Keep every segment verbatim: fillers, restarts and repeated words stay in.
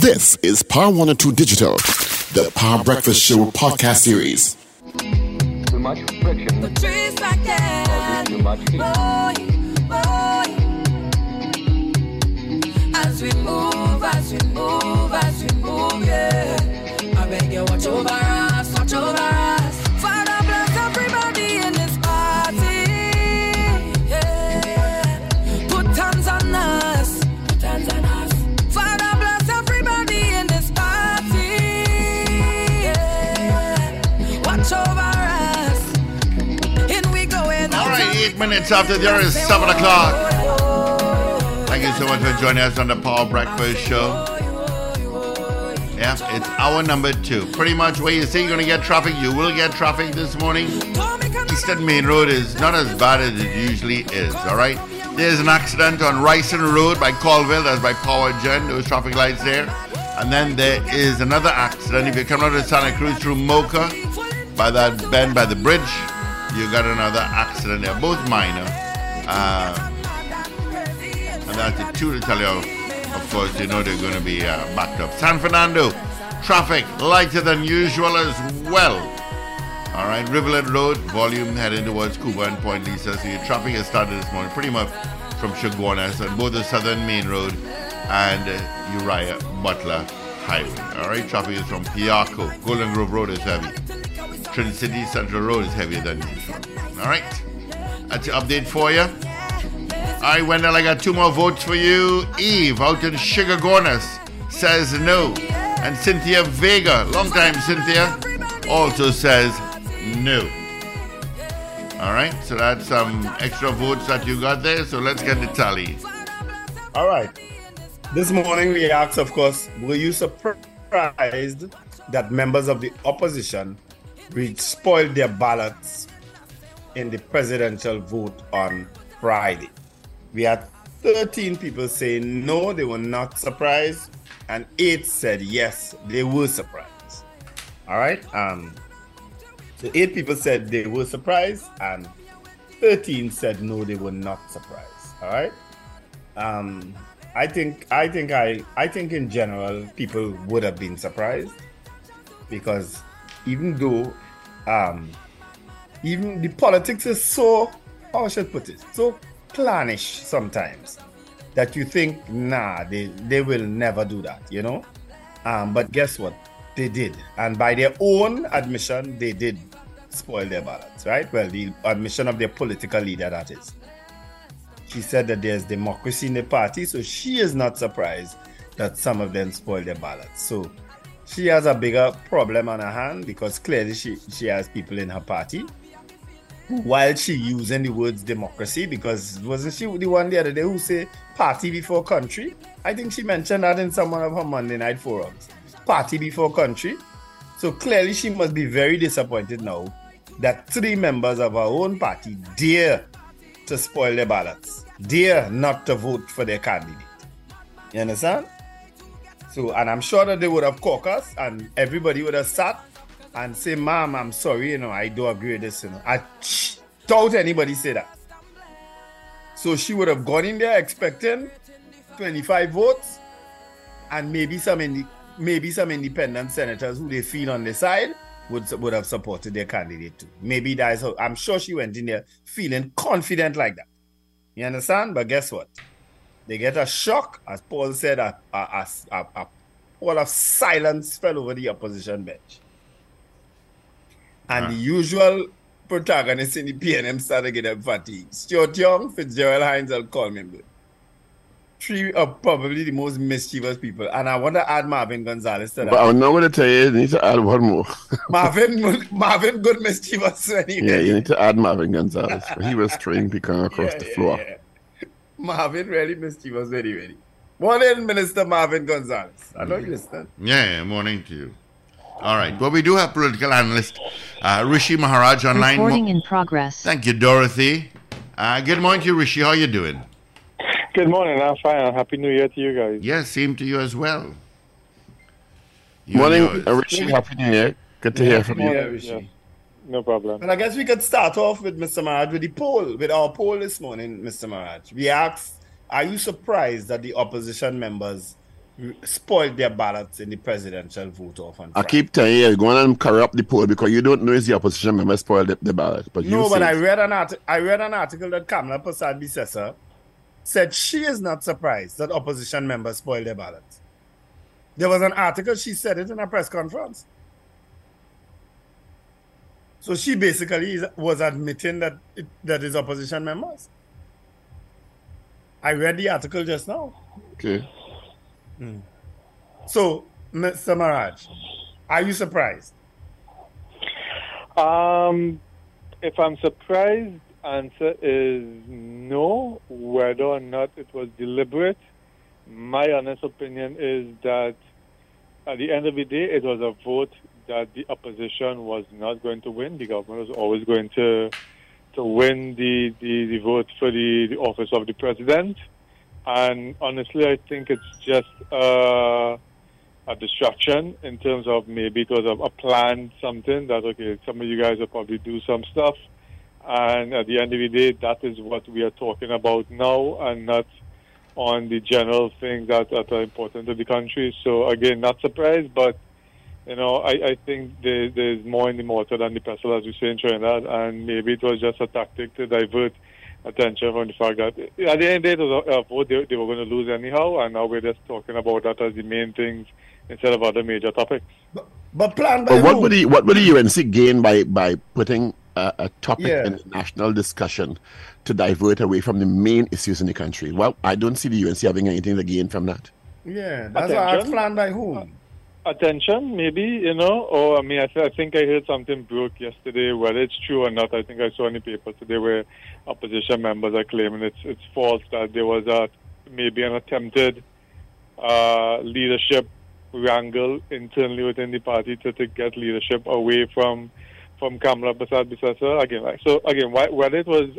This is Power one oh two Digital, the Power Breakfast Show podcast series. Too much friction. The trees like that. Too much heat. Boy, boy. As we move, as we move, as we move, yeah. I beg you, watch over us, watch over us. Minutes after the hour is seven o'clock. Thank you so much for joining us on the Power Breakfast Show. Yeah, it's hour number two. Pretty much where you say you're going to get traffic, you will get traffic this morning. Eastern Main Road is not as bad as it usually is, all right? There's an accident on Ryson Road by Colville, that's by Powergen, those traffic lights there. And then there is another accident. If you're coming out of Santa Cruz through Moka, by that bend by the bridge, you got another accident there, both minor. Uh, and that's the two to tell you, of course, you know they're going to be uh, backed up. San Fernando, traffic lighter than usual as well. All right, Rivulet Road, volume heading towards Cuba and Point Lisa. So your traffic has started this morning, pretty much from Chaguanas on both the Southern Main Road and uh, Uriah Butler Highway. All right, traffic is from Piaco. Golden Grove Road is heavy. Trinity City Central Road is heavier than usual. All right. That's your update for you. All right, Wendell, I got two more votes for you. Eve out in Chaguanas says no. And Cynthia Vega, long time Cynthia, also says no. All right. So that's some extra votes that you got there. So let's get the tally. All right. This morning we asked, of course, were you surprised that members of the opposition We spoiled their ballots in the presidential vote on Friday? We had thirteen people saying no, they were not surprised, and eight said yes, they were surprised. All right, um, the eight people said they were surprised, and thirteen said no, they were not surprised. All right, um, I think I think I I think in general people would have been surprised because. Even though, um, even the politics is so, how should I put it, so clannish sometimes that you think, nah, they, they will never do that, you know? Um, but guess what? They did. And by their own admission, they did spoil their ballots, right? Well, the admission of their political leader, that is. She said that there's democracy in the party, so she is not surprised that some of them spoil their ballots. So she has a bigger problem on her hand because clearly she, she has people in her party. While she using the words democracy, because wasn't she the one the other day who said party before country? I think she mentioned that in some one of her Monday night forums. Party before country. So clearly she must be very disappointed now that three members of her own party dare to spoil their ballots, dare not to vote for their candidate. You understand? So, and I'm sure that they would have caucus and everybody would have sat and say, ma'am, I'm sorry, you know, I do agree with this, you know. I doubt anybody say that. So she would have gone in there expecting twenty-five votes and maybe some in, maybe some independent senators who they feel on the side would, would have supported their candidate too. Maybe that is how, I'm sure she went in there feeling confident like that. You understand? But guess what? They get a shock, as Paul said, a, a, a, a wall of silence fell over the opposition bench. And huh. the usual protagonists in the P N M started to get fatigued. Stuart Young, Fitzgerald Hines, and Coleman. Three are probably the most mischievous people. And I want to add Marvin Gonzalez to that. But I'm not going to tell you, you need to add one more. Marvin, Marvin good mischievous. Anyway. Yeah, you need to add Marvin Gonzalez. He was trained pecan across yeah, the floor. Yeah, yeah. Marvin really missed you. Was very, very. Morning, Minister Marvin Gonzalez. I don't understand. Yeah, yeah, morning to you. All right. Well, we do have political analyst uh, Rishi Maharaj online. Reporting Mo- in progress. Thank you, Dorothy. Uh, good morning to you, Rishi. How are you doing? Good morning. I'm fine. Happy New Year to you guys. Yes, yeah, same to you as well. You morning, uh, Rishi. Happy New Year. Good to yeah, hear from you. Year, Rishi. Yeah. No problem. And I guess we could start off with Mister Maharaj with the poll, with our poll this morning, Mister Maharaj. We asked, are you surprised that the opposition members spoiled their ballots in the presidential vote off on Friday. I keep telling you, go on and corrupt the poll because you don't know it's the opposition member spoiled the, the ballot. But no, but I read an article. I read an article that Kamla Persad-Bissessar said she is not surprised that opposition members spoiled their ballot. There was an article, she said it in a press conference. So she basically is, was admitting that it, that is opposition members. I read the article just now. Okay. Mm. So, Mister Maharaj, are you surprised? Um, if I'm surprised, answer is no. Whether or not it was deliberate, my honest opinion is that at the end of the day, it was a vote that the opposition was not going to win. The government was always going to to win the, the, the vote for the, the office of the president. And honestly, I think it's just uh, a distraction in terms of maybe it was a, a planned something that, okay, some of you guys will probably do some stuff. And at the end of the day, that is what we are talking about now and not on the general things that, that are important to the country. So, again, not surprised, but, you know, I, I think there, there's more in the mortar than the pestle, as you say in Trinidad, and maybe it was just a tactic to divert attention from the fact that at the end of the day, it was a vote they, they were going to lose anyhow, and now we're just talking about that as the main things instead of other major topics. But, but plan by but what would the what would the U N C gain by by putting a, a topic yeah. in the national discussion to divert away from the main issues in the country? Well, I don't see the U N C having anything to gain from that. Yeah, that's a plan by whom? Attention, maybe, you know, or I mean, I, th I think I heard something broke yesterday, whether it's true or not. I think I saw in the paper today where opposition members are claiming it's it's false that there was a maybe an attempted uh, leadership wrangle internally within the party to, to get leadership away from from Kamla Persad-Bissessar again. Like, so again, why, whether it was,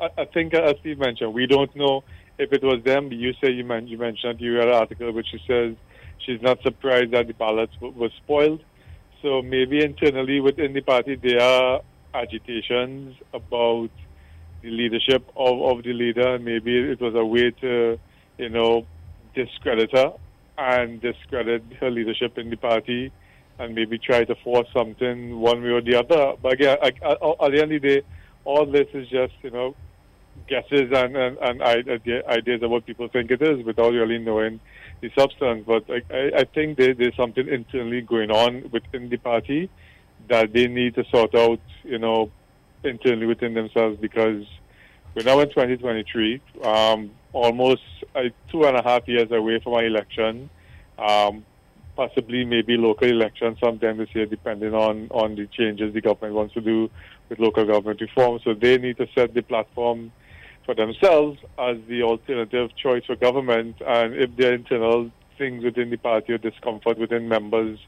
I, I think as Steve mentioned, we don't know if it was them. You say you men you mentioned you read an article which says she's not surprised that the ballots were spoiled. So maybe internally within the party, there are agitations about the leadership of, of the leader. Maybe it was a way to, you know, discredit her and discredit her leadership in the party and maybe try to force something one way or the other. But again, at the end of the day, all this is just, you know, guesses and, and, and ideas of what people think it is without really knowing the substance. But I, I think there, there's something internally going on within the party that they need to sort out, you know, internally within themselves, because we're now in twenty twenty-three, um, almost uh, two and a half years away from our election, um, possibly maybe local elections sometime this year, depending on, on the changes the government wants to do with local government reform. So they need to set the platform for themselves as the alternative choice for government, and if there are internal things within the party or discomfort within members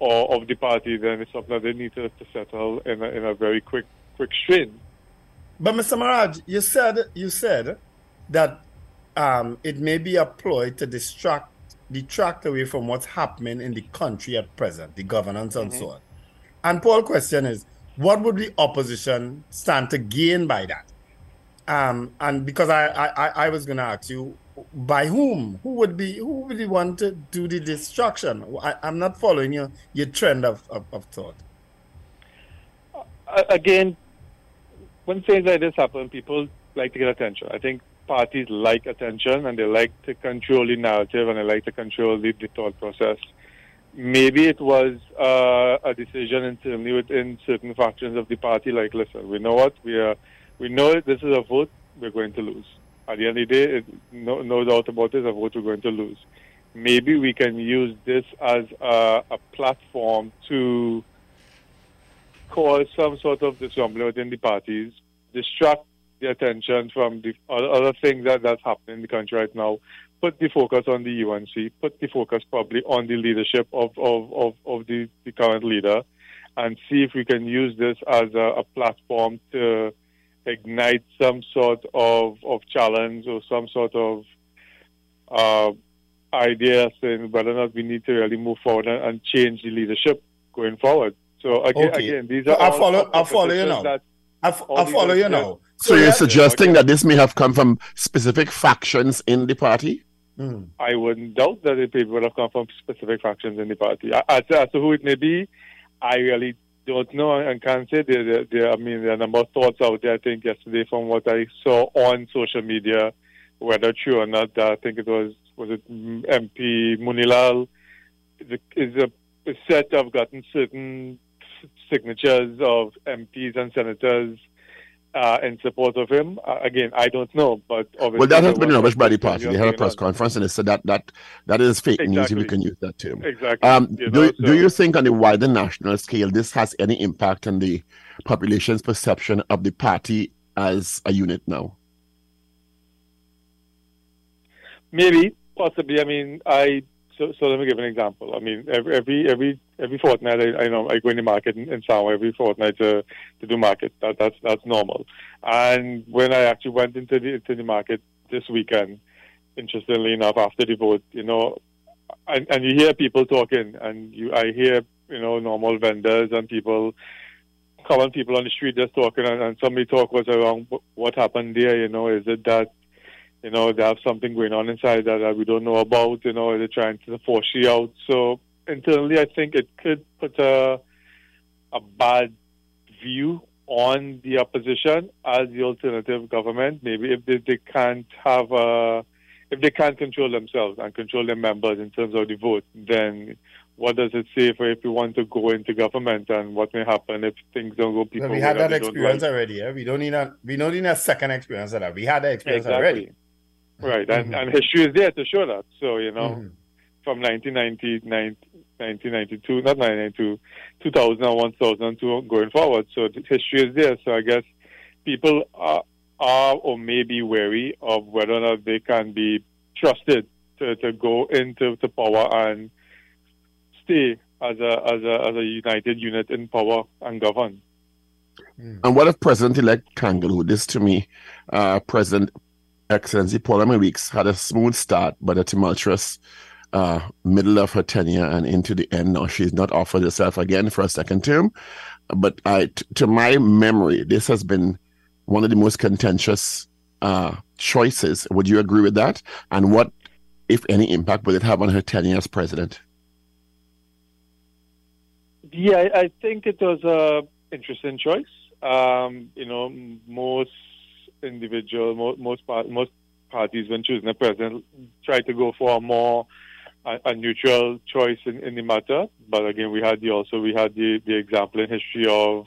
or of the party, then it's something that they need to, to settle in a, in a very quick quick string. But Mister Maharaj, you said you said that um, it may be a ploy to distract detract away from what's happening in the country at present, the governance and mm-hmm. so on. And Paul's question is, what would the opposition stand to gain by that? Um, and because I, I, I was going to ask you, by whom? Who would be who would be want to do the destruction? I, I'm not following your, your trend of, of, of thought. Again, when things like this happen, people like to get attention. I think parties like attention, and they like to control the narrative, and they like to control the, the thought process. Maybe it was uh, a decision internally within certain factions of the party, like, listen, we know what, we are... We know it. This is a vote we're going to lose. At the end of the day, it, no, no doubt about it, a vote we're going to lose. Maybe we can use this as a, a platform to cause some sort of disruption within the parties, distract the attention from the other, other things that, that's happening in the country right now, put the focus on the U N C, put the focus probably on the leadership of, of, of, of the, the current leader, and see if we can use this as a, a platform to ignite some sort of, of challenge or some sort of uh, idea saying whether or not we need to really move forward and, and change the leadership going forward. So, again, okay. again these so are I follow, I follow you now. I follow you now. So, so you're yeah. suggesting okay. that this may have come from specific factions in the party? Mm. I wouldn't doubt that the people would have come from specific factions in the party. As, as to who it may be, I really don't know and can't say. There, there, there, I mean, there are a number of thoughts out there, I think, yesterday from what I saw on social media, whether true or not. I think it was, was it M P Munilal, is a is said to have gotten certain signatures of M Ps and senators uh, in support of him. Uh, again, I don't know, but obviously... Well, that has been rubbish by the party. They had a press conference and they said that that, that is fake exactly. news, if you can use that term. Exactly. Um, you do, know, so. do you think on the wider national scale, this has any impact on the population's perception of the party as a unit now? Maybe, possibly. I mean, I... So, so let me give an example. I mean, every every every, every fortnight, I, I know I go in the market in, in Sawa every fortnight to, to do market. That, that's that's normal. And when I actually went into the into the market this weekend, interestingly enough, after the vote, you know, and, and you hear people talking, and you I hear you know normal vendors and people, common people on the street just talking, and, and somebody talk was around what happened there. You know, is it that? You know, they have something going on inside that, that we don't know about, you know, they're trying to force you out. So internally, I think it could put a, a bad view on the opposition as the alternative government, maybe if they, they can't have a, if they can't control themselves and control their members in terms of the vote, then what does it say for if you want to go into government and what may happen if things don't go people? No, we had that experience like. already. Yeah? We don't need a, we don't need a second experience of that. We had that experience exactly. already. Right, and, mm-hmm. and history is there to show that. So, you know, mm-hmm. from nineteen ninety, nineteen ninety-two, not nineteen ninety-two, two thousand one, two thousand two, going forward. So the history is there. So I guess people are, are or may be wary of whether or not they can be trusted to, to go into to power and stay as a, as, a, as a united unit in power and govern. Mm-hmm. And what if President-elect Kangaloo, this to me, uh, President... Excellency Paula Weeks had a smooth start, but a tumultuous uh, middle of her tenure and into the end. Now she's not offered herself again for a second term. But I, t- to my memory, this has been one of the most contentious uh, choices. Would you agree with that? And what, if any, impact would it have on her tenure as president? Yeah, I think it was an interesting choice. Um, you know, most... individual, most most parties, when choosing a president, try to go for a more a, a neutral choice in, in the matter. But again, we had the also we had the, the example in history of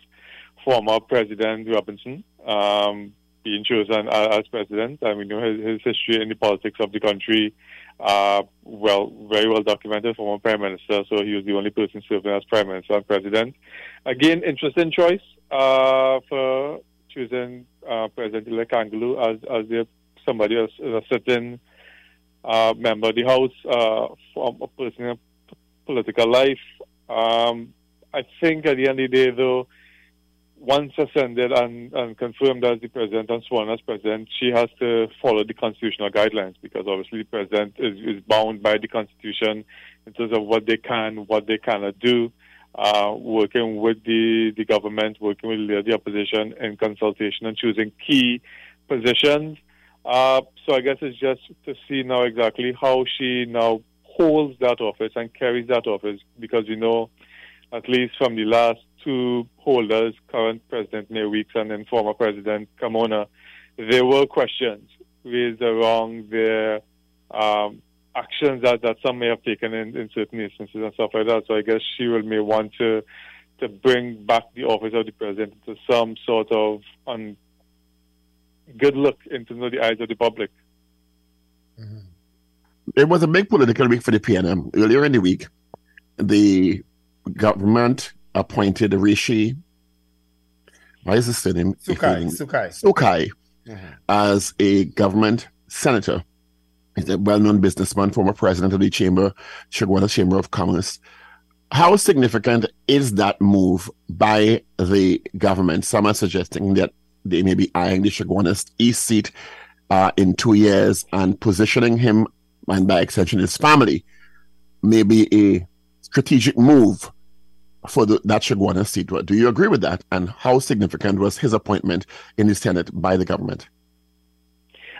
former President Robinson um, being chosen as, as president, and we know his, his history in the politics of the country. Uh, well, very well documented, former prime minister, so he was the only person serving as prime minister and president. Again, interesting choice uh, for. choosing uh, President-elect Kangaloo as, as their, somebody else, as a certain uh, member of the House uh, from a personal political life. Um, I think at the end of the day, though, once ascended and, and confirmed as the president and sworn as president, she has to follow the constitutional guidelines because obviously the president is, is bound by the Constitution in terms of what they can, what they cannot do. Uh, working with the, the government, working with the opposition in consultation and choosing key positions. Uh, so I guess it's just to see now exactly how she now holds that office and carries that office because, you know, at least from the last two holders, current President May Weeks and then former President Carmona, there were questions raised around their um actions that, that some may have taken in, in certain instances and stuff like that. So I guess she will may want to to bring back the office of the president to some sort of un, good look into the eyes of the public. Mm-hmm. It was a big political week for the P N M. Earlier in the week, the government appointed Rishi, why is his surname? Sukai. Sukai. Sukai mm-hmm. as a government senator. He's a well-known businessman, former president of the Chamber, Chaguanas Chamber of Commerce. How significant is that move by the government? Some are suggesting that they may be eyeing the Chaguanas East seat uh, in two years and positioning him, and by extension his family, may be a strategic move for the, that Chaguanas seat. Do you agree with that? And how significant was his appointment in the Senate by the government?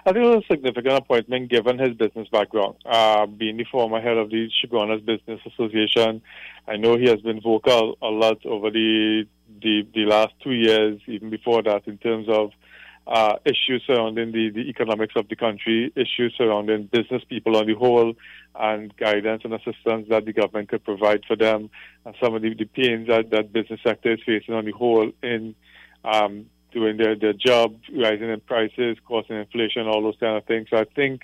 I think it was a significant appointment given his business background. Uh, being the former head of the Chaguanas Business Association, I know he has been vocal a lot over the the, the last two years, even before that, in terms of uh, issues surrounding the, the economics of the country, issues surrounding business people on the whole, and guidance and assistance that the government could provide for them, and some of the, the pains that that business sector is facing on the whole in um doing their, their job, rising in prices, causing inflation, all those kind of things. So I think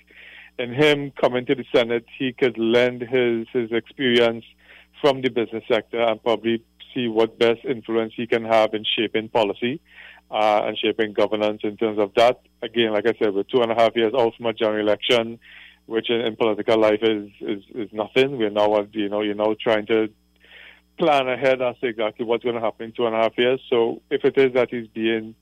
in him coming to the Senate, he could lend his, his experience from the business sector and probably see what best influence he can have in shaping policy uh, and shaping governance in terms of that. Again, like I said, we're two and a half years out from a general election, which in, in political life is, is, is nothing. We're now, you know, you're now trying to plan ahead as to exactly what's going to happen in two and a half years. So if it is that he's being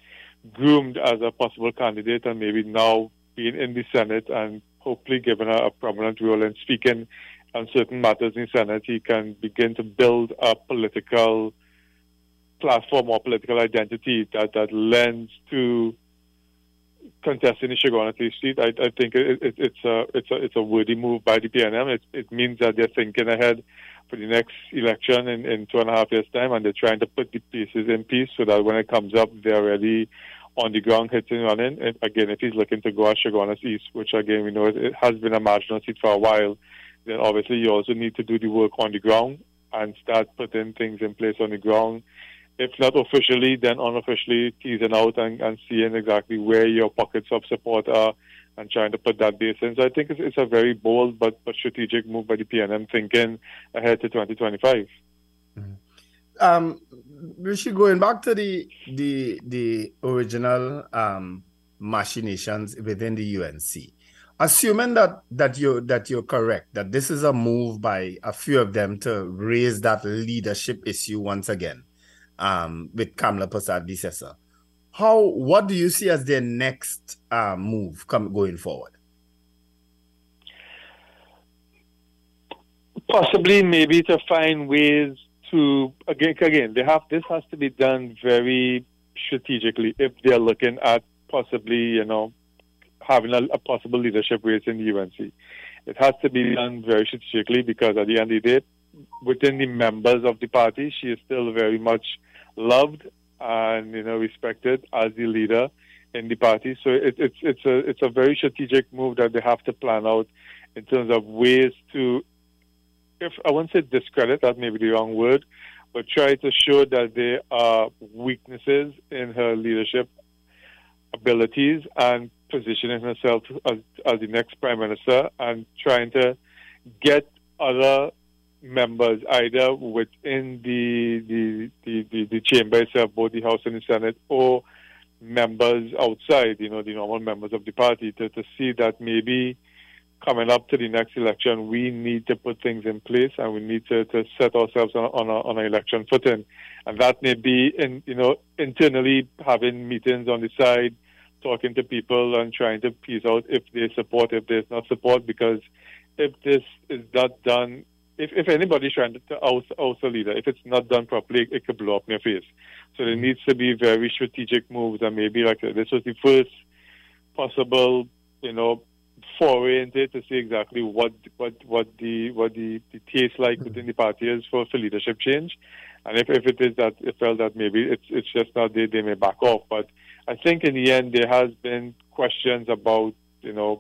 groomed as a possible candidate and maybe now being in the Senate and hopefully given a, a prominent role in speaking on certain matters in the Senate, he can begin to build a political platform or political identity that, that lends to contesting the Chaguanas seat. I, I think it, it, it's a it's a it's a worthy move by the P N M. It, it means that they're thinking ahead for the next election in, in two and a half years' time, and they're trying to put the pieces in place so that when it comes up, they're already on the ground hitting on in. And again, if he's looking to go at Chaguanas East, which again we know it, it has been a marginal seat for a while, then obviously you also need to do the work on the ground and start putting things in place on the ground. If not officially, then unofficially teasing out and, and seeing exactly where your pockets of support are and trying to put that base in. So I think it's, it's a very bold but, but strategic move by the P N M thinking ahead to twenty twenty-five. Mm-hmm. Um, Rishi, going back to the the, the original um, machinations within the U N C, assuming that, that, you're, that you're correct, that this is a move by a few of them to raise that leadership issue once again, Um, with Kamla Persad-Bissessar, how what do you see as their next uh, move come, going forward? Possibly, maybe to find ways to again, again, they have this has to be done very strategically if they're looking at possibly, you know, having a, a possible leadership race in the U N C. It has to be done very strategically because at the end of the day, within the members of the party, she is still very much loved and, you know, respected as the leader in the party. So it, it's it's a it's a very strategic move that they have to plan out in terms of ways to, if I won't say discredit, that may be the wrong word, but try to show that there are weaknesses in her leadership abilities and positioning herself as, as the next prime minister and trying to get other members either within the the, the the the chamber itself, both the House and the Senate, or members outside, you know, the normal members of the party, to, to see that maybe coming up to the next election, we need to put things in place and we need to, to set ourselves on on, a, on an election footing. And that may be, in you know, internally having meetings on the side, talking to people and trying to piece out if they support, if there's not support, because if this is not done, If if anybody's trying to out out a leader, if it's not done properly, it, it could blow up in your face. So there needs to be very strategic moves, and maybe like this was the first possible, you know, foray into it to see exactly what what what the what the, the taste like within the party is for, for leadership change. And if, if it is that it felt that maybe it's it's just not they they may back off. But I think in the end there has been questions about, you know,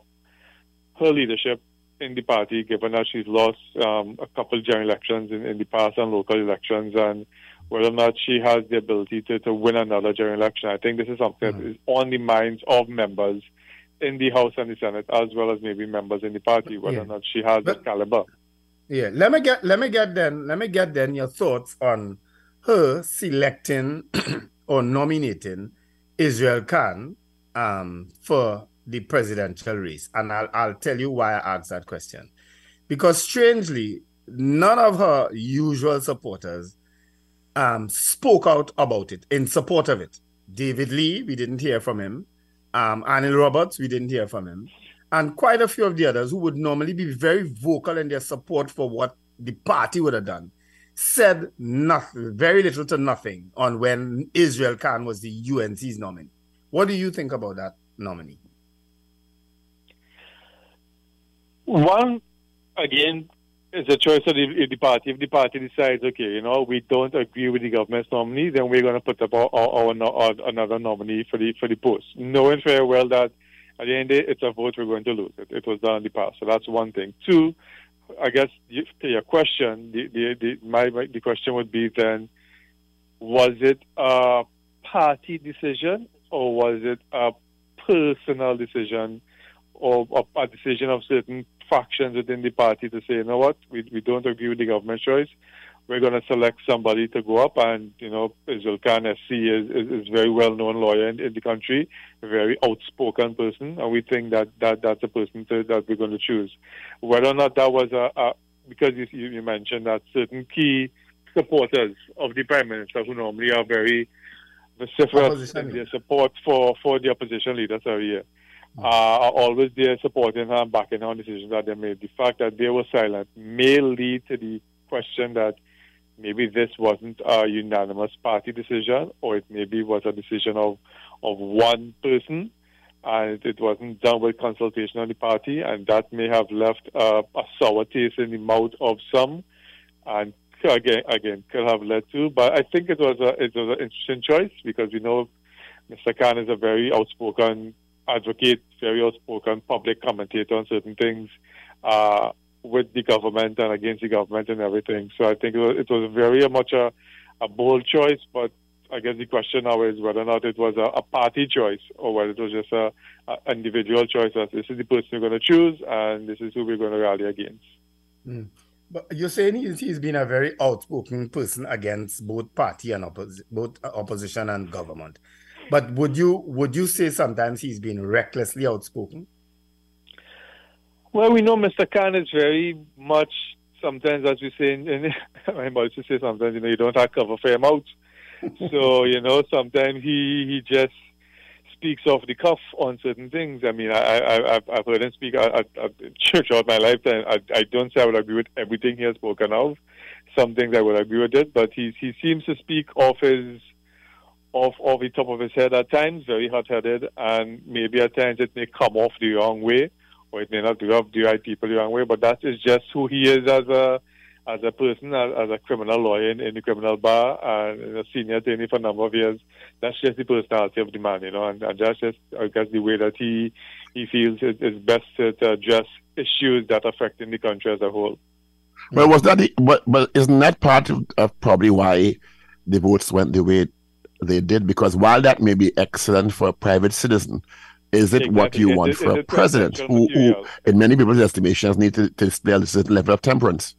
her leadership in the party, given that she's lost um, a couple of general elections in, in the past and local elections, and whether or not she has the ability to, to win another general election. I think this is something mm-hmm. that is on the minds of members in the House and the Senate, as well as maybe members in the party, whether yeah. or not she has but, the caliber. Yeah, let me get let me get then let me get then your thoughts on her selecting or nominating Israel Khan um, for the presidential race, and I'll, I'll tell you why I asked that question. Because strangely, none of her usual supporters um, spoke out about it, in support of it. David Lee, we didn't hear from him. Um, Anil Roberts, we didn't hear from him. And quite a few of the others who would normally be very vocal in their support for what the party would have done, said nothing, very little to nothing, on when Israel Khan was the U N C's nominee. What do you think about that nominee? One, again, it's a choice of the, the party. If the party decides, okay, you know, we don't agree with the government's nominee, then we're going to put up our, our, our, our, another nominee for the for the post, knowing very well that at the end of the day, it's a vote we're going to lose. It, it was done in the past. So that's one thing. Two, I guess to your question, the the, the my, my the question would be then, was it a party decision or was it a personal decision or, or a decision of certain factions within the party to say, you know what, we we don't agree with the government choice. We're going to select somebody to go up, and you know, Israel Khan S C is is, is very well known lawyer in, in the country, a very outspoken person, and we think that that that's a person to, that we're going to choose. Whether or not that was a, a because you you mentioned that certain key supporters of the prime minister who normally are very vociferous in their support for for the opposition leaders every year. Uh, are always there supporting her and backing her on decisions that they made. The fact that they were silent may lead to the question that maybe this wasn't a unanimous party decision, or it maybe was a decision of of one person, and it wasn't done with consultation on the party, and that may have left uh, a sour taste in the mouth of some, and again, again could have led to. But I think it was a it was an interesting choice because we know Mister Khan is a very outspoken advocate, very outspoken public commentator on certain things uh, with the government and against the government and everything. So I think it was, it was very much a, a bold choice, but I guess the question now is whether or not it was a, a party choice or whether it was just an individual choice that this is the person we're going to choose and this is who we're going to rally against. Mm. But you're saying he's, he's been a very outspoken person against both party and oppos- both opposition and government. But would you would you say sometimes he's been recklessly outspoken? Well, we know Mister Khan is very much sometimes, as we say, in, in, I'm about to say sometimes, you know, you don't have cover for him out. So, you know, sometimes he, he just speaks off the cuff on certain things. I mean, I, I, I've, I've heard him speak at, at church all my lifetime. I, I don't say I would agree with everything he has spoken of. Some things I would agree with it, but he, he seems to speak off his... Off, off the top of his head at times, very hot-headed, and maybe at times it may come off the wrong way, or it may not do off the right people the wrong way, but that is just who he is as a as a person, as, as a criminal lawyer in, in the criminal bar, and a senior attorney for a number of years. That's just the personality of the man, you know, and, and that's just, I guess, the way that he he feels it is best to, to address issues that are affecting the country as a whole. Well, was that the, but, but isn't that part of, of probably why the votes went the way they did? Because while that may be excellent for a private citizen, is it exactly what you want it, for it, a president who, who, in many people's estimations, needs to display a certain level of temperance?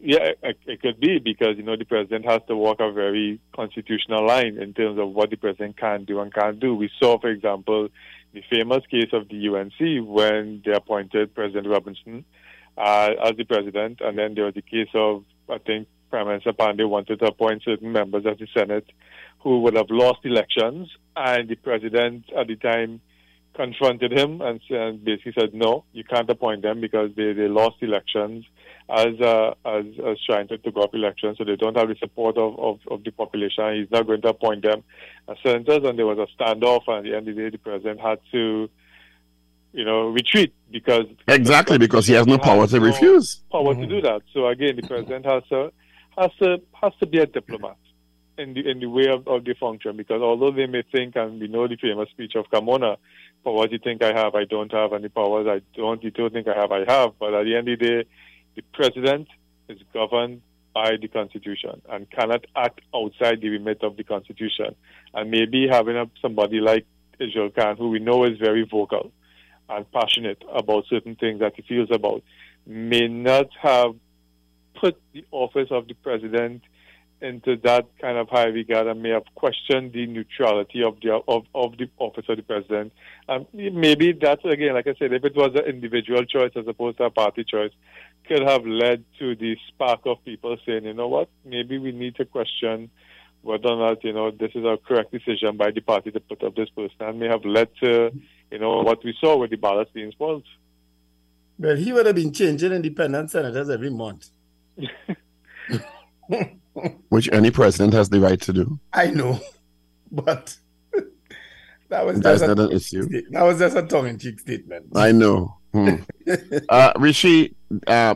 Yeah, it, it could be because, you know, the president has to walk a very constitutional line in terms of what the president can do and can't do. We saw, for example, the famous case of the U N C when they appointed President Robinson uh, as the president, and then there was the case of, I think, Prime Minister Panday wanted to appoint certain members of the Senate who would have lost elections, and the president at the time confronted him and, and basically said, no, you can't appoint them because they, they lost elections as, uh, as as trying to go up elections, so they don't have the support of, of, of the population. He's not going to appoint them as senators, and there was a standoff, and at the end of the day, the president had to you know, retreat because... Exactly, because he has no power to refuse. Power to do that. So again, the president has to has to has to be a diplomat in the in the way of, of the function, because although they may think, and we know the famous speech of Carmona, powers you think I have, I don't have, and the powers I don't you don't think I have, I have. But at the end of the day, the president is governed by the Constitution and cannot act outside the remit of the Constitution. And maybe having a, somebody like Israel Khan, who we know is very vocal and passionate about certain things that he feels about, may not have put the office of the president into that kind of high regard and may have questioned the neutrality of the of, of the office of the president. Um, maybe that's, again, like I said, if it was an individual choice as opposed to a party choice, could have led to the spark of people saying, you know what, maybe we need to question whether or not, you know, this is a correct decision by the party to put up this person, and may have led to, you know, what we saw with the ballots being spoiled. Well, he would have been changing independent senators every month. Which any president has the right to do. I know, but that was, just a, an issue. That was just a tongue-in-cheek statement. I know. Hmm. uh, Rishi, uh,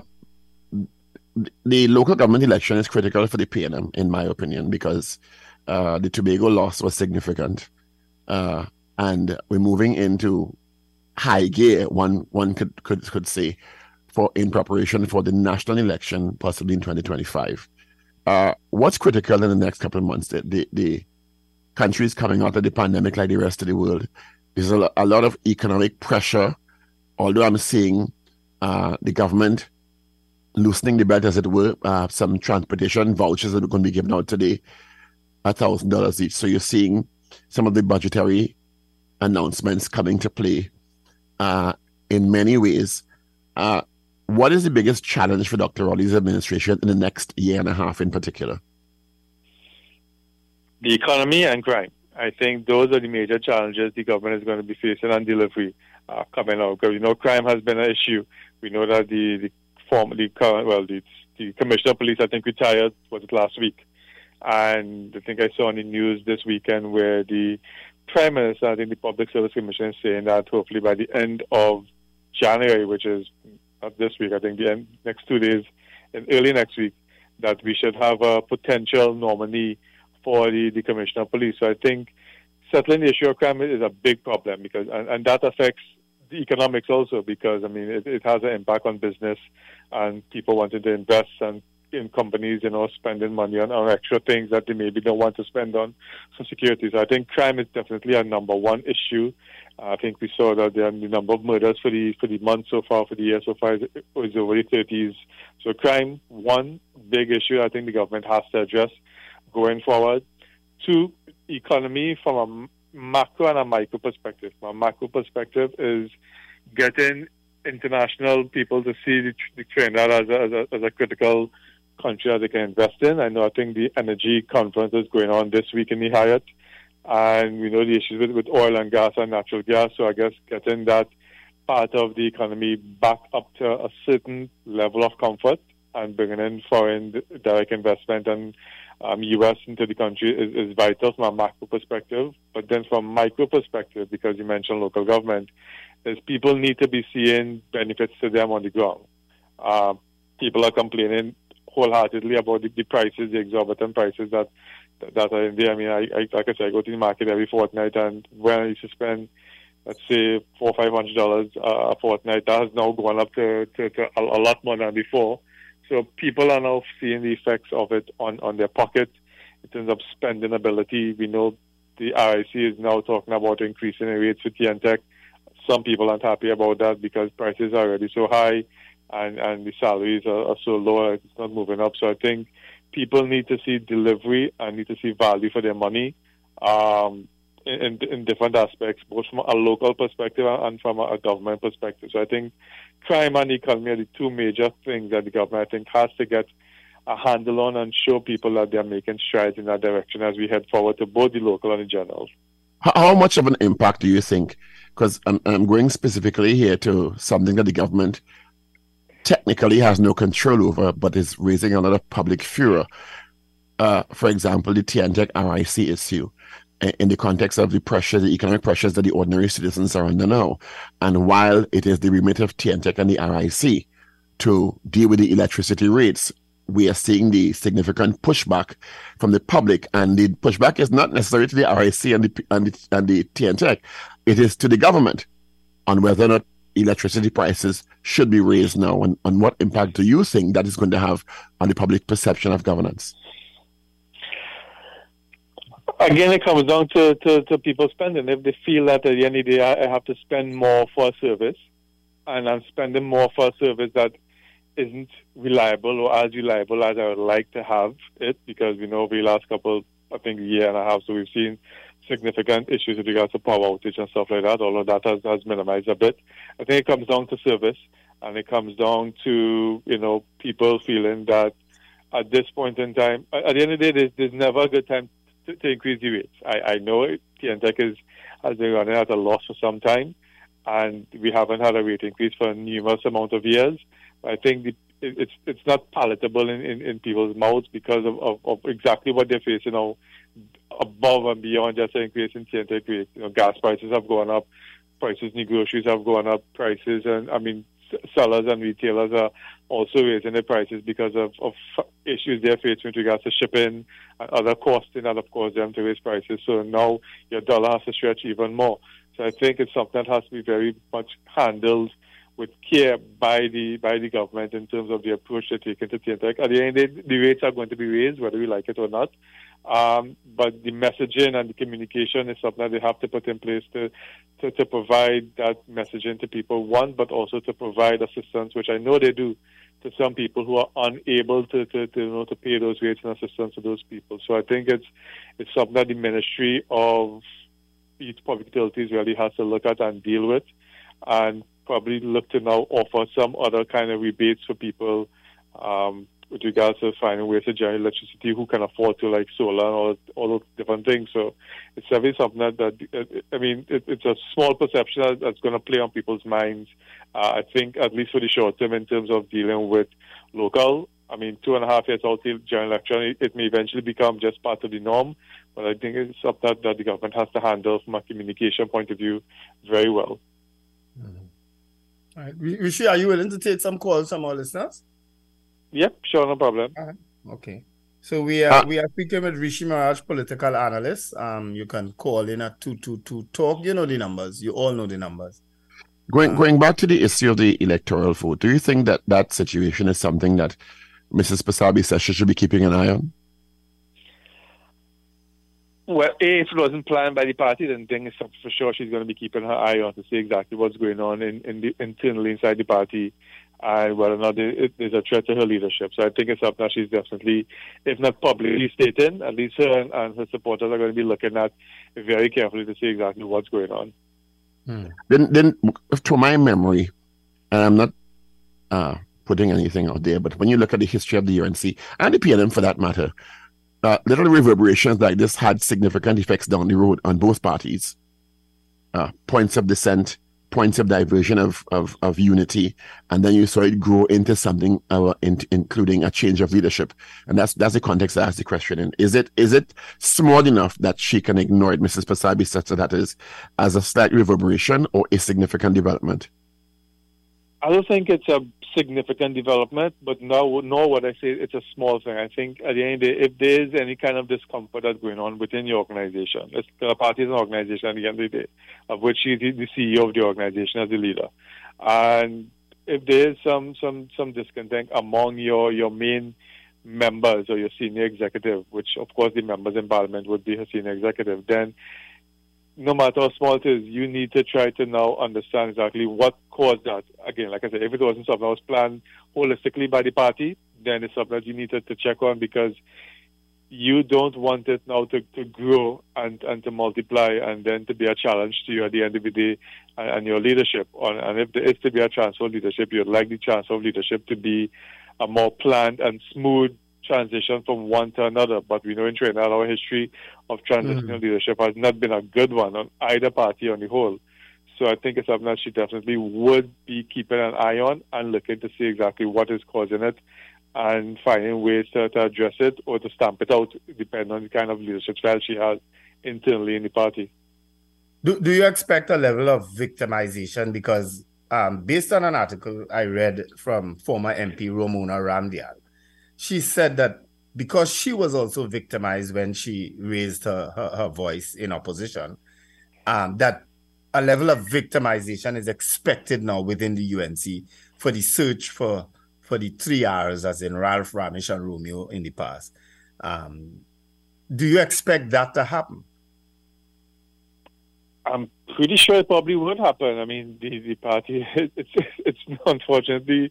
the local government election is critical for the P N M, in my opinion, because uh, the Tobago loss was significant. Uh, and we're moving into high gear, one one could, could, could say, for in preparation for the national election, possibly in twenty twenty-five. Uh, what's critical in the next couple of months? The, the, the country is coming out of the pandemic like the rest of the world. There's a, a lot of economic pressure, although I'm seeing uh, the government loosening the belt, as it were. Uh, some transportation vouchers that are going to be given out today, one thousand dollars each. So you're seeing some of the budgetary announcements coming to play uh, in many ways. Uh, what is the biggest challenge for Doctor Rawley's administration in the next year and a half in particular? The economy and crime. I think those are the major challenges the government is going to be facing on delivery uh, coming out. Because we know crime has been an issue. We know that the, the former, the current, well, the, the commissioner of police, I think, retired, was it last week? And I think I saw on the news this weekend where the Prime Minister, I think the Public Service Commission, is saying that hopefully by the end of January, which is not this week, I think the end, next two days, and early next week, that we should have a potential nominee for the, the Commissioner of Police. So I think settling the issue of crime is a big problem, because and, and that affects the economics also, because, I mean, it, it has an impact on business and people wanting to invest and in companies, you know, spending money on, on extra things that they maybe don't want to spend on some security. So I think crime is definitely our number one issue. I think we saw that the number of murders for the for the month so far, for the year so far, is, is over the thirties. So crime, one big issue I think the government has to address going forward. Two, economy from a macro and a micro perspective. From a macro perspective is getting international people to see the, the Trinidad as a, as, a, as a critical country that they can invest in. I know I think the energy conference is going on this week in the Hyatt, and we know the issues with, with oil and gas and natural gas, so I guess getting that part of the economy back up to a certain level of comfort and bringing in foreign direct investment and um, U S into the country is, is vital from a macro perspective. But then from a micro perspective, because you mentioned local government, is people need to be seeing benefits to them on the ground. Uh, people are complaining wholeheartedly about the, the prices, the exorbitant prices that that are in there. I mean, I, I like I said, I go to the market every fortnight, and when I used to spend, let's say, four or five hundred dollars a fortnight, that has now gone up to, to, to a, a lot more than before. So people are now seeing the effects of it on, on their pocket in terms of spending ability. We know the R I C is now talking about increasing the rates for T and T E C. Some people aren't happy about that because prices are already so high. And, and the salaries are, are so low, it's not moving up. So I think people need to see delivery and need to see value for their money um, in, in different aspects, both from a local perspective and from a government perspective. So I think crime and economy are the two major things that the government, I think, has to get a handle on and show people that they're making strides in that direction as we head forward to both the local and the general. How much of an impact do you think? Because I'm, I'm going specifically here to something that the government technically has no control over, but is raising a lot of public furor. Uh, for example, the T and T E C R I C issue, in the context of the pressure, the economic pressures that the ordinary citizens are under now. And while it is the remit of T and T E C and the R I C to deal with the electricity rates, we are seeing the significant pushback from the public. And the pushback is not necessarily to the R I C and the, and the, and the T and T E C. It is to the government on whether or not electricity prices should be raised now, and, and what impact do you think that is going to have on the public perception of governance? Again, it comes down to, to, to people spending. If they feel that at the end of the day, I have to spend more for a service, and I'm spending more for a service that isn't reliable or as reliable as I would like to have it, because we know over the last couple, I think, year and a half, so we've seen significant issues with regards to power outage and stuff like that, although that has, has minimized a bit. I think it comes down to service, and it comes down to, you know, people feeling that at this point in time, at the end of the day, there's, there's never a good time to, to increase the rates. I, I know T and T E C is, has been running at a loss for some time, and we haven't had a rate increase for a numerous amount of years. I think the, it's it's not palatable in, in, in people's mouths because of, of, of exactly what they're facing now, above and beyond just increasing T and T E C rates. You know, gas prices have gone up, prices in groceries have gone up, prices, and I mean, sellers and retailers are also raising their prices because of, of issues they're facing with regards to shipping and other costing that have caused them to raise prices. So now your dollar has to stretch even more. So I think it's something that has to be very much handled with care by the by the government in terms of the approach they're taking to T and TEC. At the end of the day, the rates are going to be raised, whether we like it or not. Um, but the messaging and the communication is something that they have to put in place to, to, to provide that messaging to people, one, but also to provide assistance, which I know they do, to some people who are unable to, to, to, you know, to pay those rates and assistance to those people. So I think it's it's something that the Ministry of Public Utilities really has to look at and deal with, and probably look to now offer some other kind of rebates for people um, with regards to finding ways to generate electricity who can afford to, like solar and all, all those different things. So it's definitely something that, that I mean, it, it's a small perception that's going to play on people's minds, uh, I think, at least for the short term in terms of dealing with local. I mean, two and a half years out till general election, it may eventually become just part of the norm, but I think it's something that, that the government has to handle from a communication point of view very well. Mm-hmm. All right. Rishi, are you willing to take some calls from our listeners? Yep, sure, no problem. Uh-huh. Okay. So we are ah. we are speaking with Rishi Maharaj, political analyst. Um, you can call in at two two two talk. You know the numbers. You all know the numbers. Going um, going back to the issue of the electoral vote, do you think that that situation is something that Missus Persad-Bissessar should be keeping an eye on? Well, A, if it wasn't planned by the party, then thing is for sure she's going to be keeping her eye on to see exactly what's going on in, in the, internally inside the party, and whether or not there's a threat to her leadership. So I think it's something that she's definitely, if not publicly stating, at least her and, and her supporters are going to be looking at very carefully to see exactly what's going on. Hmm. Then, then, to my memory, and I'm not uh, putting anything out there, but when you look at the history of the U N C and the P N M for that matter, Uh, little reverberations like this had significant effects down the road on both parties. Uh, points of dissent, points of diversion of, of, of unity, and then you saw it grow into something, uh, in, including a change of leadership. And that's that's the context I asked the question in. Is it is it small enough that she can ignore it, Missus Persad-Bissessar, that is, as a slight reverberation or a significant development? I don't think it's a significant development, but no, no, what I say, it's a small thing. I think at the end of the day, if there is any kind of discomfort that's going on within your organization, it's, the party is an organization at the end of the day, of which she's the C E O of the organization as the leader. And if there is some, some, some discontent among your, your main members or your senior executive, which of course the members in parliament would be her senior executive, then no matter how small it is, you need to try to now understand exactly what caused that. Again, like I said, if it wasn't something that was planned holistically by the party, then it's something that you need to, to check on, because you don't want it now to, to grow and, and to multiply and then to be a challenge to you at the end of the day and, and your leadership. And if there is to be a transfer of leadership, you'd like the transfer of leadership to be a more planned and smooth transition from one to another, but we know in Trinidad our history of transitional mm. leadership has not been a good one on either party on the whole. So I think it's something that she definitely would be keeping an eye on and looking to see exactly what is causing it and finding ways to, to address it or to stamp it out, depending on the kind of leadership style she has internally in the party. Do, do you expect a level of victimization? Because um, based on an article I read from former M P Ramona Ramdial, she said that because she was also victimized when she raised her, her, her voice in opposition, um, that a level of victimization is expected now within the U N C for the search for, for the three R's, as in Ralph, Ramesh, and Romeo in the past. Um, do you expect that to happen? I'm pretty sure it probably would happen. I mean, the, the party, it, it's it's unfortunately,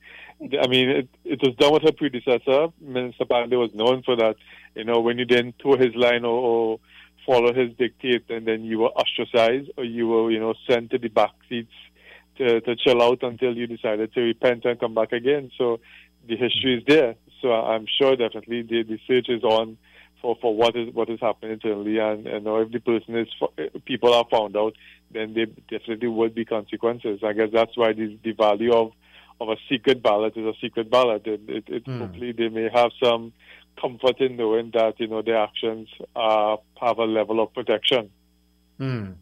I mean, it, it was done with her predecessor. Minister Panday was known for that. You know, when you didn't toe his line or, or follow his dictate, and then you were ostracized or you were, you know, sent to the back seats to, to chill out until you decided to repent and come back again. So the history is there. So I'm sure definitely the, the search is on for for what is what is happening internally, and you know, if the person is people are found out, then there definitely would be consequences. I guess that's why the, the value of, of a secret ballot is a secret ballot. It, it, it mm. Hopefully they may have some comfort in knowing that, you know, their actions uh, have a level of protection. Mm.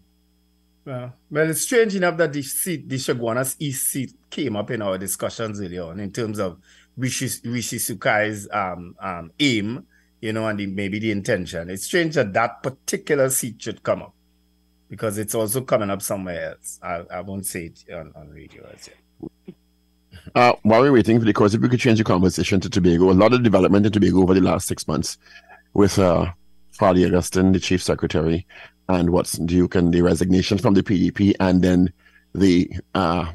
Well, well, it's strange enough that the seat, the Chaguanas East seat, came up in our discussions earlier on in terms of Rishi, Rishi Sukai's um, um, aim, you know, and the, maybe the intention. It's strange that that particular seat should come up, because it's also coming up somewhere else. I, I won't say it on, on radio as yet. Uh, while we're waiting for the cause, if we could change the conversation to Tobago, a lot of development in Tobago over the last six months with uh, Farley Augustine, the chief secretary, and Watson Duke, and the resignation from the P D P, and then the uh,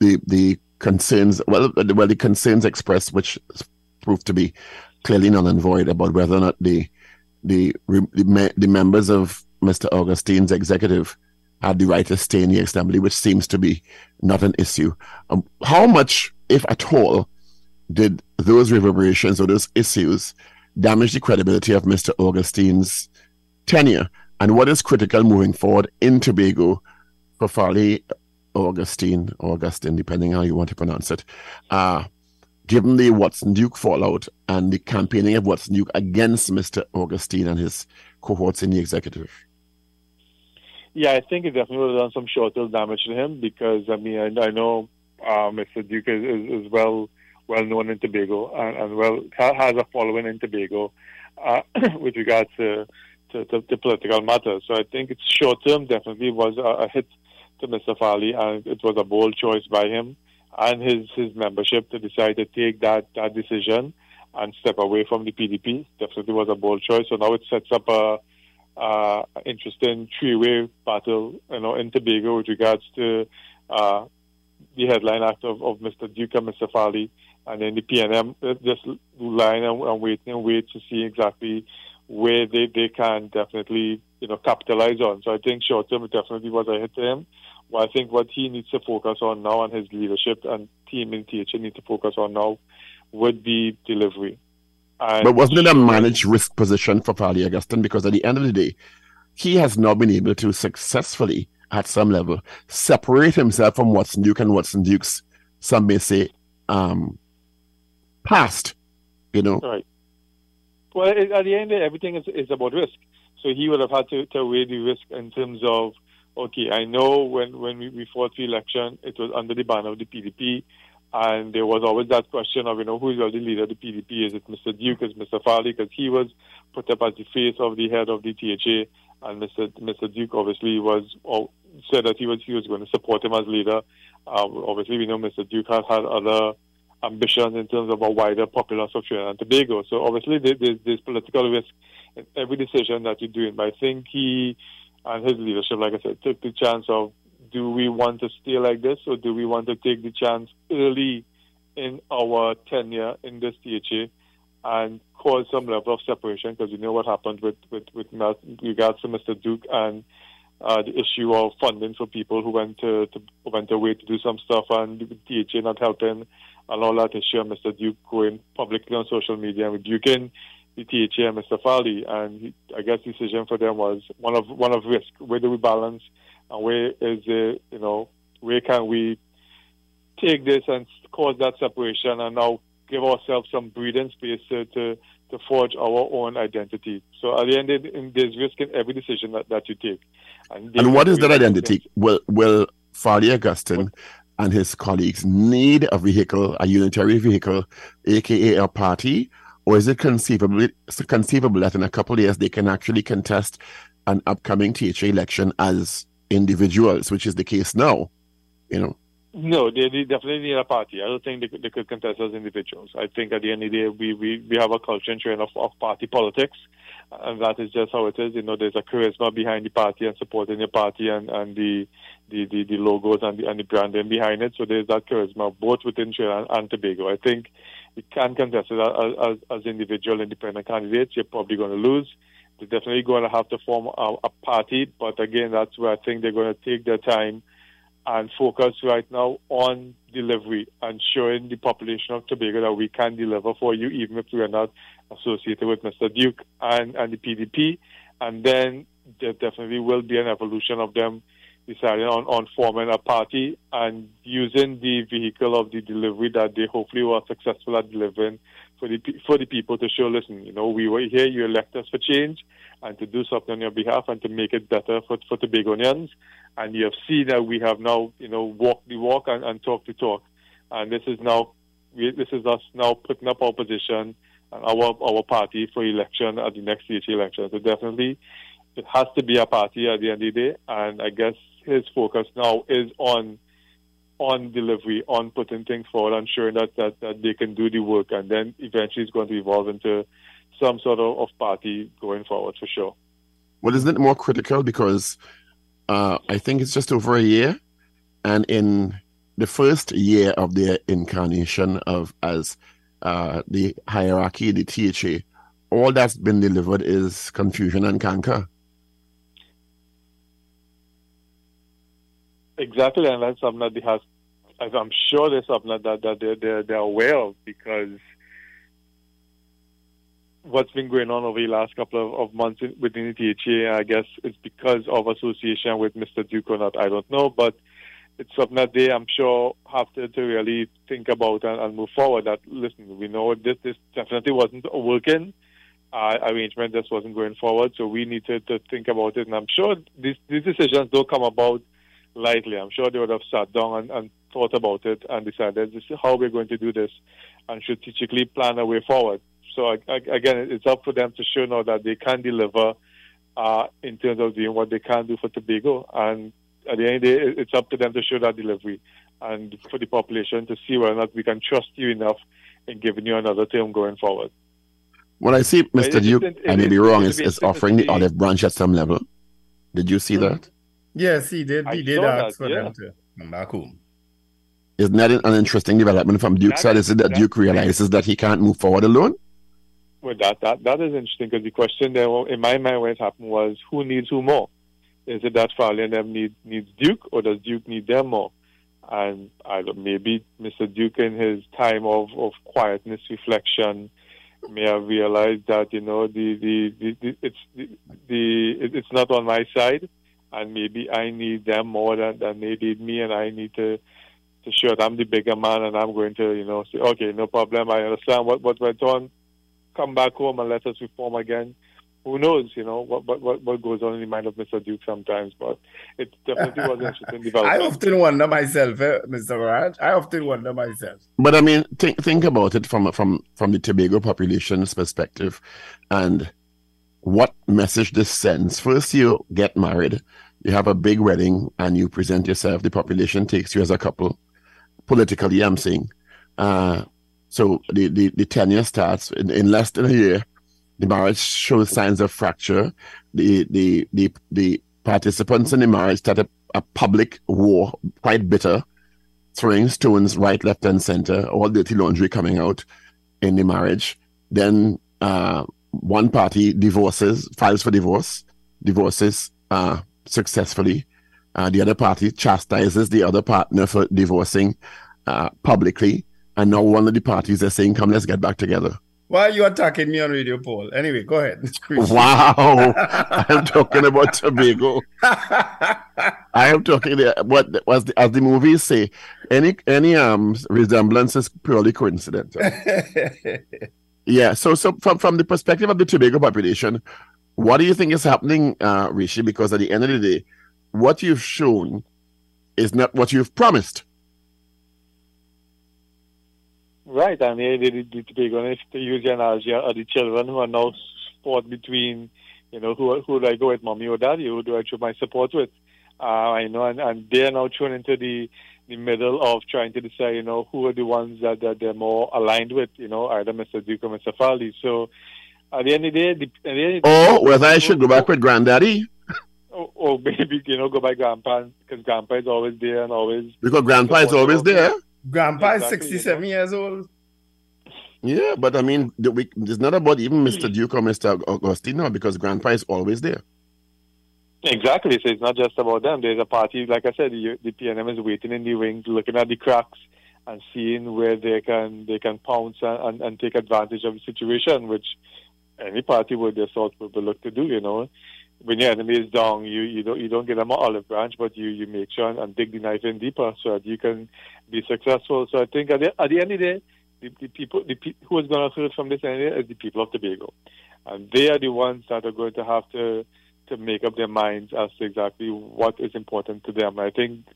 the the concerns, well, well, the concerns expressed, which proved to be clearly null and void, about whether or not the the the, the members of Mister Augustine's executive had the right to stay in the assembly, which seems to be not an issue. Um, how much, if at all, did those reverberations or those issues damage the credibility of Mister Augustine's tenure? And what is critical moving forward in Tobago for Farley Augustine, Augustine, depending how you want to pronounce it, uh, given the Watson Duke fallout and the campaigning of Watson Duke against Mister Augustine and his cohorts in the executive? Yeah, I think it definitely would have done some short-term damage to him, because, I mean, I, I know uh, Mister Duke is, is, is well well known in Tobago, and, and well has a following in Tobago uh, with regards to, to, to, to political matters. So I think it's short-term definitely was a, a hit to Mister Farley, and it was a bold choice by him and his, his membership to decide to take that, that decision and step away from the P D P. Definitely was a bold choice. So now it sets up a Uh, interesting three-way battle, you know, in Tobago with regards to uh, the headline act of, of Mister Duke and Mister Farley, and then the P N M uh, just lying and, and waiting and wait to see exactly where they, they can definitely, you know, capitalize on. So I think short term it definitely was a hit to him. Well, I think what he needs to focus on now, and his leadership and team in T H A need to focus on now, would be delivery. And but wasn't it a managed risk position for Farley Augustine? Because at the end of the day, he has not been able to successfully, at some level, separate himself from Watson Duke and Watson Duke's, some may say, um, past, you know? Right. Well, it, at the end, everything is, is about risk. So he would have had to, to weigh the risk in terms of, okay, I know when, when we, we fought the election, it was under the banner of the P D P. And there was always that question of, you know, who is the leader of the P D P? Is it Mister Duke? Is it Mister Farley? Because he was put up as the face of the head of the T H A, and Mister Mister Duke obviously was oh, said that he was he was going to support him as leader. Uh, obviously, we know Mister Duke had had other ambitions in terms of a wider populace of Trinidad and Tobago. So obviously, there's, there's political risk in every decision that you're doing. But I think he and his leadership, like I said, took the chance of, do we want to stay like this, or do we want to take the chance early in our tenure in this T H A and cause some level of separation? Because you know what happened with, with, with regards to Mister Duke and uh, the issue of funding for people who went to, to went away to do some stuff, and the T H A not helping, and all that issue, and Mister Duke going publicly on social media and rebuking the T H A and Mister Farley. And he, I guess the decision for them was one of one of risk. Where do we balance? And where is the, you know, where can we take this and cause that separation and now give ourselves some breathing space to, to, to forge our own identity? So at the end, there's risk in every decision that, that you take. And, and what is that identity? Will, will Farley Augustine what? and his colleagues need a vehicle, a unitary vehicle, a k a a party? Or is it conceivable, conceivable that in a couple of years they can actually contest an upcoming T H A election as individuals, which is the case now, you know? No, they, they definitely need a party. I don't think they, they could contest as individuals. I think at the end of the day, we, we, we have a culture and trend of, of party politics, and that is just how it is. You know, there's a charisma behind the party and supporting the party, and, and the, the, the, the logos and the, and the branding behind it. So there's that charisma both within Trinidad and, and Tobago. I think you can contest it as, as, as individual independent candidates. You're probably going to lose. They're definitely going to have to form a, a party, but again, that's where I think they're going to take their time and focus right now on delivery and showing the population of Tobago that we can deliver for you, even if we are not associated with Mister Duke and, and the P D P. And then there definitely will be an evolution of them deciding on, on forming a party and using the vehicle of the delivery that they hopefully were successful at delivering for the for the people to show, listen, you know, we were here, you elect us for change, and to do something on your behalf and to make it better for, for Tobagonians. And you have seen that we have now, you know, walked the walk and, and talked the talk. And this is now, we, this is us now putting up our position and our our party for election at the next C H election. So definitely, it has to be a party at the end of the day. And I guess his focus now is on on delivery, on putting things forward, on ensuring that, that, that they can do the work. And then eventually it's going to evolve into some sort of, of party going forward for sure. Well, isn't it more critical? Because uh, I think it's just over a year. And in the first year of their incarnation of as uh, the hierarchy, the T H A, all that's been delivered is confusion and canker. Exactly, and that's something that they have, I'm sure there's something that, that, that they're, they're, they're aware of, because what's been going on over the last couple of, of months within the T H A, I guess it's because of association with Mister Duke or not, I don't know, but it's something that they, I'm sure, have to, to really think about and, and move forward. That, listen, we know this, this definitely wasn't working. Uh, arrangement just wasn't going forward, so we needed to think about it, and I'm sure these, these decisions don't come about lightly. I'm sure they would have sat down and, and thought about it and decided this is how we're going to do this and strategically plan a way forward. So I, I, again, it's up for them to show now that they can deliver uh, in terms of doing what they can do for Tobago. And at the end of the day, it's up to them to show that delivery and for the population to see whether or not we can trust you enough in giving you another term going forward. When I see Mister It, Duke, it, it, I may be wrong, is, is offering the olive branch at some level. Did you see mm-hmm. that? Yes, he did. He I did ask that, for yeah. them to come back home. Isn't that an interesting development from Duke's side? Is it that, that Duke realizes that he can't move forward alone? Well, that that, that is interesting, because the question there, in my mind, when it happened was, who needs who more? Is it that Farley and them need, needs Duke, or does Duke need them more? And I don't, maybe Mister Duke, in his time of, of quietness, reflection, may have realized that, you know, the the, the, the it's the, the it's not on my side. And maybe I need them more than, than they need me, and I need to, to show that I'm the bigger man, and I'm going to, you know, say, okay, no problem, I understand what, what went on. Come back home and let us reform again. Who knows, you know, what what, what goes on in the mind of Mister Duke sometimes, but it definitely was interesting development. I often wonder myself, eh, Mister Raj, I often wonder myself. But I mean, think think about it from from from the Tobago population's perspective, and what message this sends. First, you get married, you have a big wedding, and you present yourself. The population takes you as a couple. Politically, I'm saying. Uh, so the, the, the tenure starts in, in less than a year. The marriage shows signs of fracture. The the the, the participants in the marriage start a, a public war, quite bitter, throwing stones right, left, and center, all dirty laundry coming out in the marriage. Then uh, one party divorces, files for divorce, divorces uh, successfully. Uh, the other party chastises the other partner for divorcing uh, publicly. And now one of the parties is saying, come, let's get back together. Why are you attacking me on radio, Paul? Anyway, go ahead. Wow. I'm talking about Tobago. I am talking about what, as the, as the movies say, any, any um, resemblance is purely coincidental. Yeah, so so from, from the perspective of the Tobago population, what do you think is happening, uh, Rishi? Because at the end of the day, what you've shown is not what you've promised. Right, and the, the, the Tobagonians, to use your analogy, are the children who are now sport between, you know, who who do I go with, mommy or daddy? Who do I show my support with? Uh, I know, and, and they're now thrown into the the middle of trying to decide, you know, who are the ones that, that they're more aligned with, you know, either Mister Duke or Mister Farley. So at the end of the day... The, at the end of the day, oh, whether I should go back with Granddaddy? Or, or maybe, you know, go by Grandpa, because Grandpa is always there and always... Because Grandpa is always there. Grandpa is exactly, sixty-seven you know. Years old. Yeah, but I mean, the, we, it's not about even Mister Duke or Mister Augustine now, because Grandpa is always there. Exactly. So it's not just about them. There's a party, like I said, the, the P N M is waiting in the wings, looking at the cracks and seeing where they can they can pounce and, and, and take advantage of the situation, which any party with their sort would look to do, you know. When your enemy is down, you, you don't you don't get them an olive branch, but you, you make sure and, and dig the knife in deeper so that you can be successful. So I think at the, at the end of the day, the, the people the pe- who is going to hurt from this area is the people of Tobago. And they are the ones that are going to have to, to make up their minds as to exactly what is important to them. I think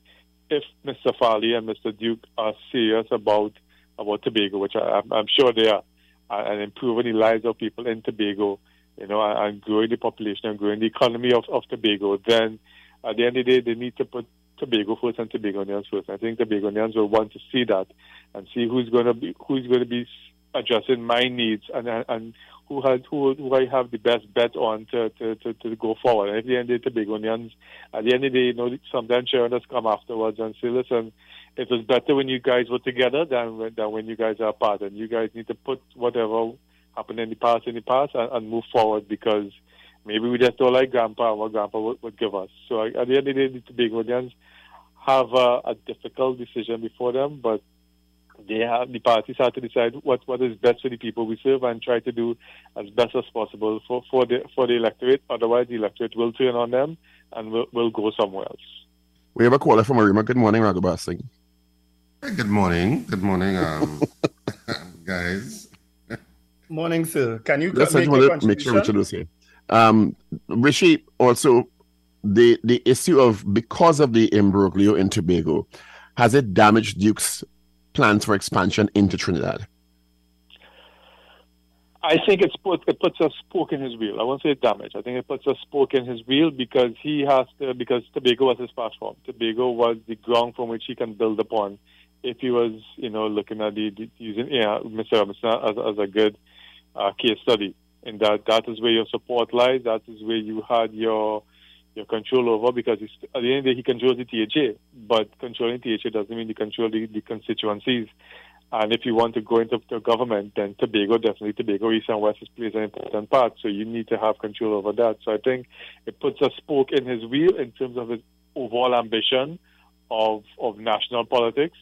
if Mister Farley and Mister Duke are serious about about Tobago, which I, I'm, I'm sure they are, and improving the lives of people in Tobago, you know, and growing the population and growing the economy of, of Tobago, then at the end of the day, they need to put Tobago first and Tobagonians first. I think Tobagonians will want to see that and see who's going to be who's going to be addressing my needs and and who has who who I have the best bet on to to, to, to go forward. And at the end of the day, Tobagonians, at the end of the day, you know, sometimes Chaguanas come afterwards and say, listen, it was better when you guys were together than when, than when you guys are apart. And you guys need to put whatever happened in the past in the past and, and move forward, because maybe we just don't like Grandpa and what Grandpa would, would give us. So at the end of the day, the Tobagonians have a, a difficult decision before them, but they have, the parties have to decide what, what is best for the people we serve and try to do as best as possible for, for, the, for the electorate. Otherwise, the electorate will turn on them and will, will go somewhere else. We have a caller from Arima. Good morning, Ragubarsingh. Hey, good morning. Good morning, um, guys. Morning, sir. Can you Let's make, make, make sure Richard was here. Um, Rishi, also, the, the issue of, because of the imbroglio in Tobago, has it damaged Duke's plans for expansion into Trinidad? I think it's put, it puts a spoke in his wheel. I won't say damage. I think it puts a spoke in his wheel because he has to, because Tobago was his platform. Tobago was the ground from which he can build upon. If he was, you know, looking at the, the using yeah, Mister Robinson as, as a good uh, case study, and that that is where your support lies. That is where you had your your control over, because it's, at the end of the day, he controls the T H A, but controlling T H A doesn't mean you control the, the constituencies. And if you want to go into the government, then Tobago, definitely Tobago East and West plays an important part. So you need to have control over that. So I think it puts a spoke in his wheel in terms of his overall ambition of of national politics.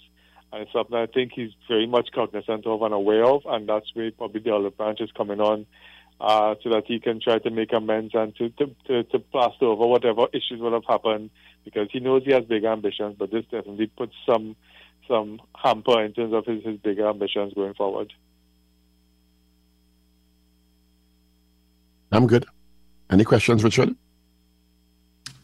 And it's something I think he's very much cognizant of and aware of. And that's where probably the olive branch is coming on, Uh, so that he can try to make amends and to, to, to, to plaster over whatever issues would have happened, because he knows he has big ambitions, but this definitely puts some some hamper in terms of his, his bigger ambitions going forward. I'm good. Any questions, Richard?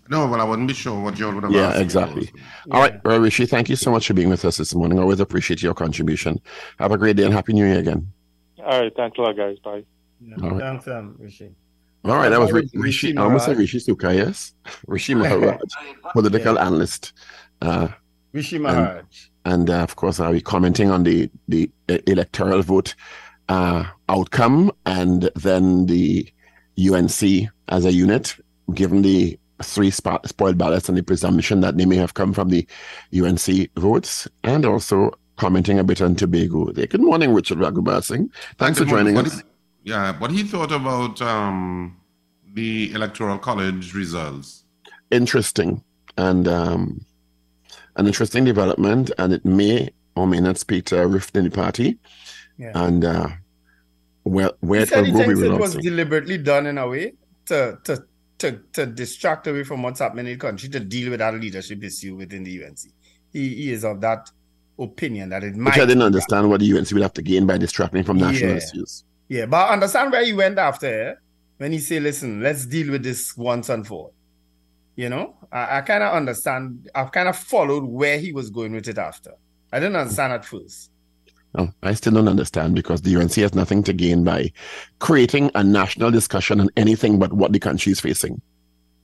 No, well, I wouldn't be sure what Joel would have yeah, asked. Exactly. Yeah, exactly. All right, Rishi, thank you so much for being with us this morning. Always appreciate your contribution. Have a great day and Happy New Year again. All right, thanks a lot, guys. Bye. Yeah, all right. Um, Rishi. All right, that was Rishi. Rishi I almost said Rishi Suka, yes. Rishi Maharaj, political yeah. analyst. Uh, Rishi Maharaj. And, and uh, of course, I'll be commenting on the, the electoral vote uh, outcome, and then the U N C as a unit, given the three spo- spoiled ballots and the presumption that they may have come from the U N C votes, and also commenting a bit on Tobago. Good morning, Richard Ragubarsingh. Thanks Good for joining morning. us. Yeah, what he thought about um, the Electoral College results. Interesting. And um, an interesting development, and it may or may not speak to a rift in the party. Yeah. And uh, where, where it will go, we will it was deliberately done in a way to, to, to, to distract away from what's happening in the country, to deal with that leadership issue within the U N C. He, he is of that opinion that it might... Which I didn't understand what the U N C would have to gain by distracting from national yeah. issues. Yeah, but I understand where he went after, eh? When he say, listen, let's deal with this once and for all. You know, I, I kind of understand. I've kind of followed where he was going with it after. I didn't understand at first. No, I still don't understand, because the U N C has nothing to gain by creating a national discussion on anything but what the country is facing.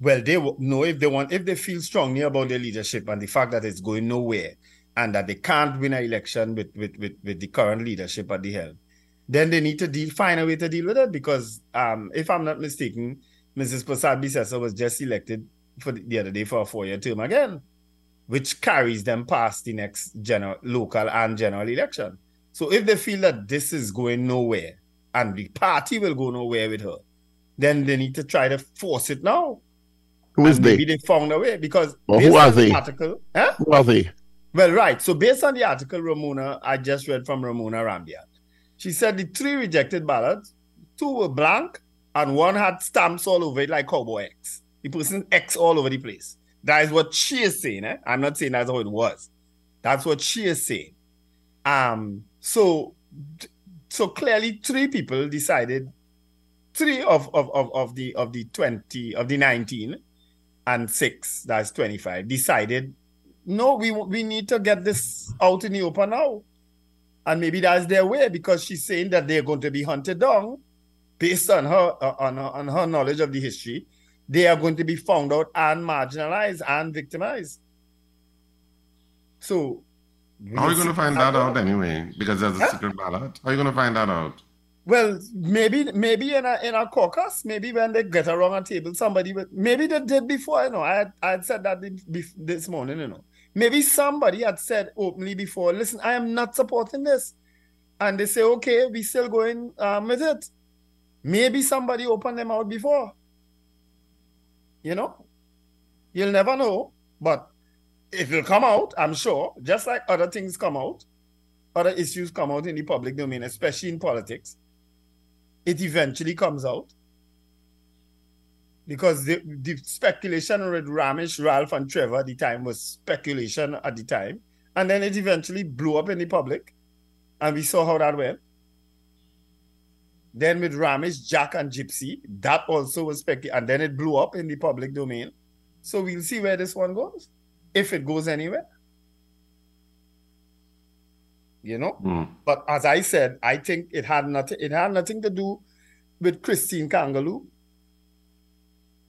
Well, they w- know if they want, if they feel strongly about their leadership and the fact that it's going nowhere and that they can't win an election with, with, with, with the current leadership at the helm, then they need to deal, find a way to deal with it, because um, if I'm not mistaken, Missus Persad-Bissessar was just elected for the, the other day for a four-year term again, which carries them past the next general, local and general election. So if they feel that this is going nowhere and the party will go nowhere with her, then they need to try to force it now. Who is they? Maybe they found a way, because... Well, who are they? The article, huh? Who are they? Well, right. So based on the article, Ramona, I just read from Ramona Ramdial, she said the three rejected ballots, two were blank, and one had stamps all over it like Cowboy X. The person X all over the place. That is what she is saying. Eh? I'm not saying that's how it was. That's what she is saying. Um, so so clearly three people decided, three of, of, of, of the of the twenty of the nineteen and six, that's twenty-five, decided, no, we we need to get this out in the open now. And maybe that's their way, because she's saying that they're going to be hunted down based on her on her, on her knowledge of the history. They are going to be found out and marginalized and victimized. So how are you going to find that out anyway? Because there's a huh? secret ballot. How are you going to find that out? Well, maybe maybe in a in a caucus, maybe when they get around a table, somebody will, maybe they did before. You know, I I had said that this morning. You know, maybe somebody had said openly before, listen, I am not supporting this, and they say, okay, we still going um, with it. Maybe somebody opened them out before. You know, you'll never know, but it will come out, I'm sure, just like other things come out, other issues come out in the public domain, especially in politics. It eventually comes out, because the, the speculation with Ramesh, Ralph, and Trevor at the time was speculation at the time, and then it eventually blew up in the public, and we saw how that went. Then with Ramesh, Jack, and Gypsy, that also was speculation, and then it blew up in the public domain. So we'll see where this one goes, if it goes anywhere. You know, mm. But as I said, I think it had nothing. It had nothing to do with Christine Kangaloo.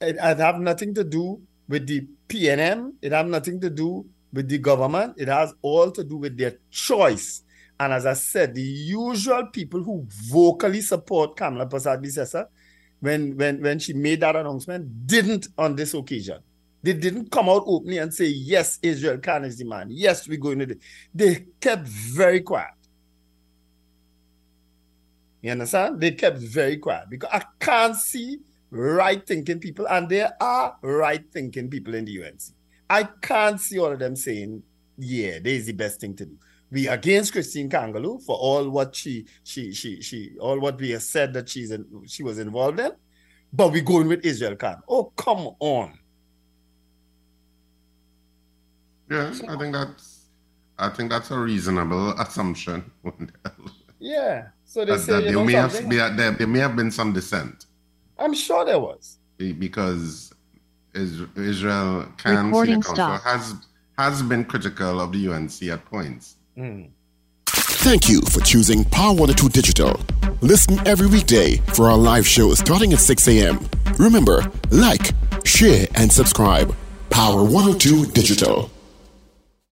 It, it had nothing to do with the P N M. It had nothing to do with the government. It has all to do with their choice. And as I said, the usual people who vocally support Kamla Persad-Bissessar, when when when she made that announcement, didn't on this occasion. They didn't come out openly and say, yes, Israel Khan is the man. Yes, we're going to do it. They kept very quiet. You understand? They kept very quiet, because I can't see right-thinking people, and there are right-thinking people in the U N C. I can't see all of them saying, yeah, this is the best thing to do. We are against Christine Kangaloo for all what she, she, she, she, all what we have said that she's in, she was involved in, but we're going with Israel Khan. Oh, come on. Yeah, I think that's, I think that's a reasonable assumption. Yeah, so they that, say that you there know may something. Have there, there may have been some dissent. I'm sure there was, because Israel Khan City Council stopped. has has been critical of the U N C at points. Mm. Thank you for choosing Power one oh two Digital. Listen every weekday for our live show starting at six a.m. Remember, like, share, and subscribe. Power one oh two Digital.